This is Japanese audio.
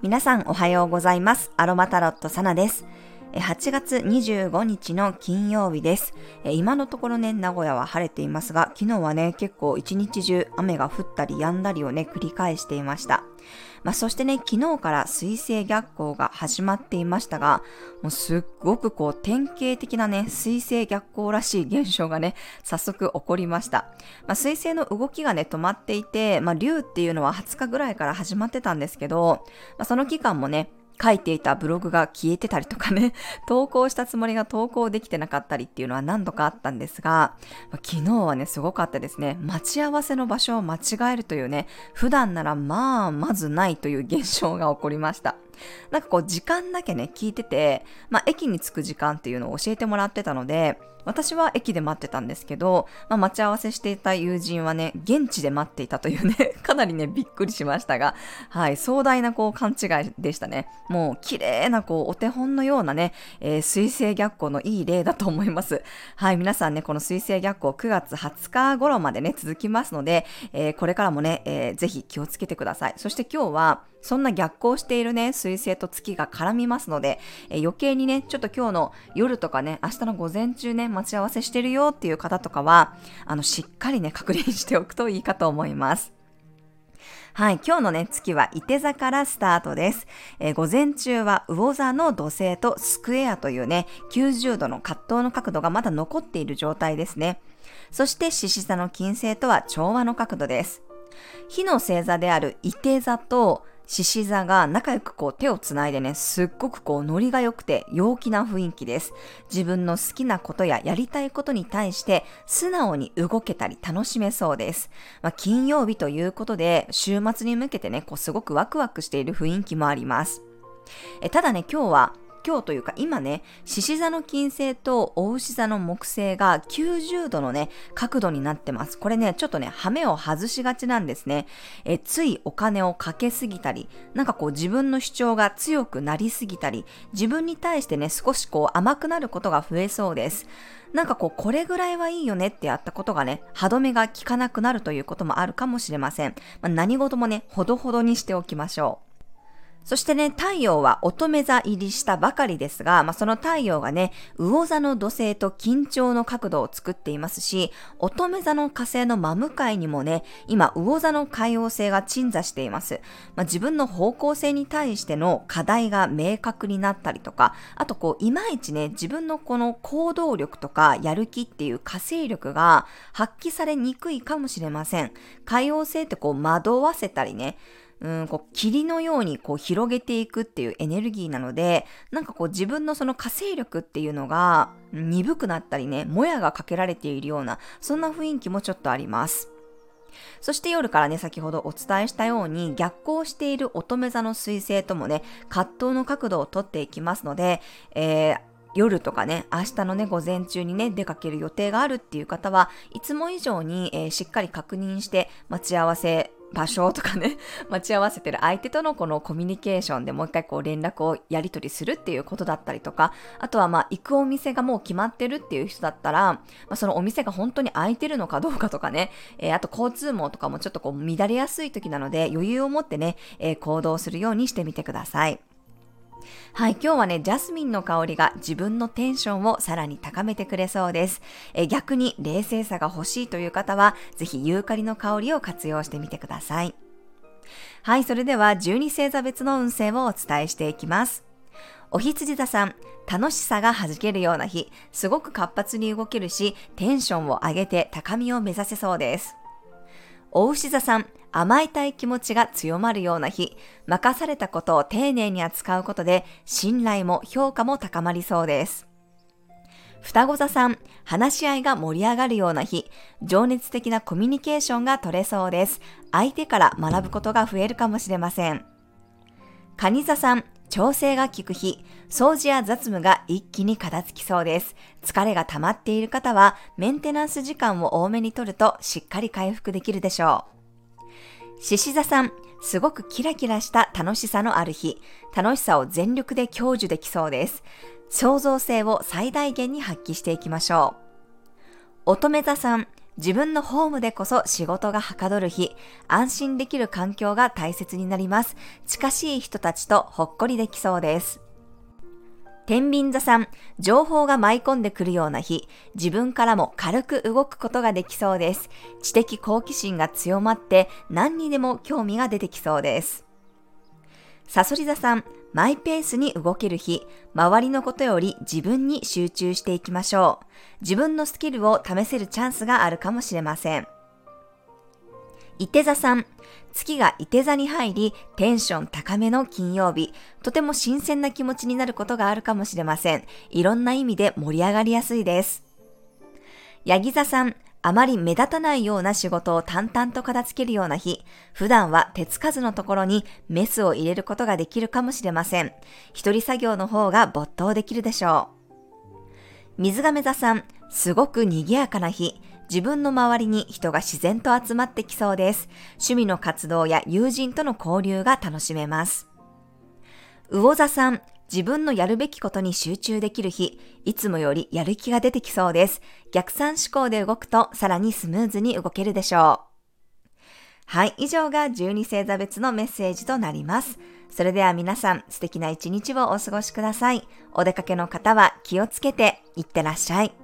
皆さんおはようございます。アロマタロットサナです。8月25日の金曜日です。今のところね、名古屋は晴れていますが、昨日はね、結構一日中雨が降ったり止んだりをね繰り返していました。そしてね、昨日から水星逆行が始まっていましたが、もうすっごくこう典型的なね、水星逆行らしい現象がね、早速起こりました。水星の動きがね、止まっていて、竜っていうのは20日ぐらいから始まってたんですけど、その期間もね、書いていたブログが消えてたりとかね、投稿したつもりが投稿できてなかったりっていうのは何度かあったんですが、昨日はねすごかったですね。待ち合わせの場所を間違えるというね、普段ならまずないという現象が起こりました。なんかこう時間だけね聞いてて、駅に着く時間っていうのを教えてもらってたので、私は駅で待ってたんですけど、待ち合わせしていた友人はね、現地で待っていたというね、かなりね、びっくりしましたが、はい、壮大なこう勘違いでしたね。もう綺麗なこうお手本のようなね、水星逆行のいい例だと思います。はい、皆さんね、この水星逆行9月20日頃までね、続きますので、これからもね、ぜひ気をつけてください。そして今日は、そんな逆行しているね、水星と月が絡みますので、余計にね、ちょっと今日の夜とかね、明日の午前中ね、待ち合わせしてるよっていう方とかは、しっかりね、確認しておくといいかと思います。はい、今日のね、月は射手座からスタートです。午前中は魚座の土星とスクエアというね、90度の葛藤の角度がまだ残っている状態ですね。そして獅子座の金星とは調和の角度です。火の星座である射手座と獅子座が仲良くこう手をつないでね、すっごくこうノリが良くて陽気な雰囲気です。自分の好きなことややりたいことに対して素直に動けたり楽しめそうです。金曜日ということで、週末に向けてね、こうすごくワクワクしている雰囲気もあります。ただね、今日というか今ね、獅子座の金星と牡牛座の木星が90度のね、角度になってます。これね、ちょっとね、ハメを外しがちなんですね。ついお金をかけすぎたり、なんかこう自分の主張が強くなりすぎたり、自分に対してね、少しこう甘くなることが増えそうです。なんかこう、これぐらいはいいよねってやったことがね、歯止めが効かなくなるということもあるかもしれません。何事もね、ほどほどにしておきましょう。そしてね、太陽は乙女座入りしたばかりですが、その太陽がね、魚座の土星と緊張の角度を作っていますし、乙女座の火星の真向かいにもね、今魚座の海王星が鎮座しています。自分の方向性に対しての課題が明確になったりとか、あとこういまいちね、自分のこの行動力とかやる気っていう火星力が発揮されにくいかもしれません。海王星ってこう惑わせたりね、こう霧のようにこう広げていくっていうエネルギーなので、なんかこう自分のその火星力っていうのが鈍くなったりね、もやがかけられているような、そんな雰囲気もちょっとあります。そして夜からね、先ほどお伝えしたように逆行している乙女座の水星ともね、葛藤の角度をとっていきますので、夜とかね、明日のね、午前中にね、出かける予定があるっていう方はいつも以上に、しっかり確認して、待ち合わせ場所とかね、待ち合わせてる相手とのこのコミュニケーションでもう一回こう連絡をやり取りするっていうことだったりとか、あとは行くお店がもう決まってるっていう人だったら、そのお店が本当に空いてるのかどうかとかね、あと交通網とかもちょっとこう乱れやすい時なので、余裕を持ってね、行動するようにしてみてください。はい、今日はね、ジャスミンの香りが自分のテンションをさらに高めてくれそうです。逆に冷静さが欲しいという方は、ぜひユーカリの香りを活用してみてください。はい、それでは12星座別の運勢をお伝えしていきます。お羊座さん、楽しさが弾けるような日、すごく活発に動けるし、テンションを上げて高みを目指せそうです。お牛座さん、甘えたい気持ちが強まるような日、任されたことを丁寧に扱うことで、信頼も評価も高まりそうです。双子座さん、話し合いが盛り上がるような日、情熱的なコミュニケーションが取れそうです。相手から学ぶことが増えるかもしれません。蟹座さん、調整が効く日、掃除や雑務が一気に片付きそうです。疲れが溜まっている方は、メンテナンス時間を多めに取ると、しっかり回復できるでしょう。獅子座さん、すごくキラキラした楽しさのある日、楽しさを全力で享受できそうです。創造性を最大限に発揮していきましょう。乙女座さん、自分のホームでこそ仕事がはかどる日、安心できる環境が大切になります。近しい人たちとほっこりできそうです。天秤座さん、情報が舞い込んでくるような日、自分からも軽く動くことができそうです。知的好奇心が強まって何にでも興味が出てきそうです。蠍座さん、マイペースに動ける日、周りのことより自分に集中していきましょう。自分のスキルを試せるチャンスがあるかもしれません。いて座さん、月がいて座に入り、テンション高めの金曜日、とても新鮮な気持ちになることがあるかもしれません。いろんな意味で盛り上がりやすいです。ヤギ座さん、あまり目立たないような仕事を淡々と片付けるような日、普段は手つかずのところにメスを入れることができるかもしれません。一人作業の方が没頭できるでしょう。水亀座さん、すごく賑やかな日、自分の周りに人が自然と集まってきそうです。趣味の活動や友人との交流が楽しめます。魚座さん、自分のやるべきことに集中できる日、いつもよりやる気が出てきそうです。逆算思考で動くとさらにスムーズに動けるでしょう。はい、以上が12星座別のメッセージとなります。それでは皆さん、素敵な一日をお過ごしください。お出かけの方は気をつけていってらっしゃい。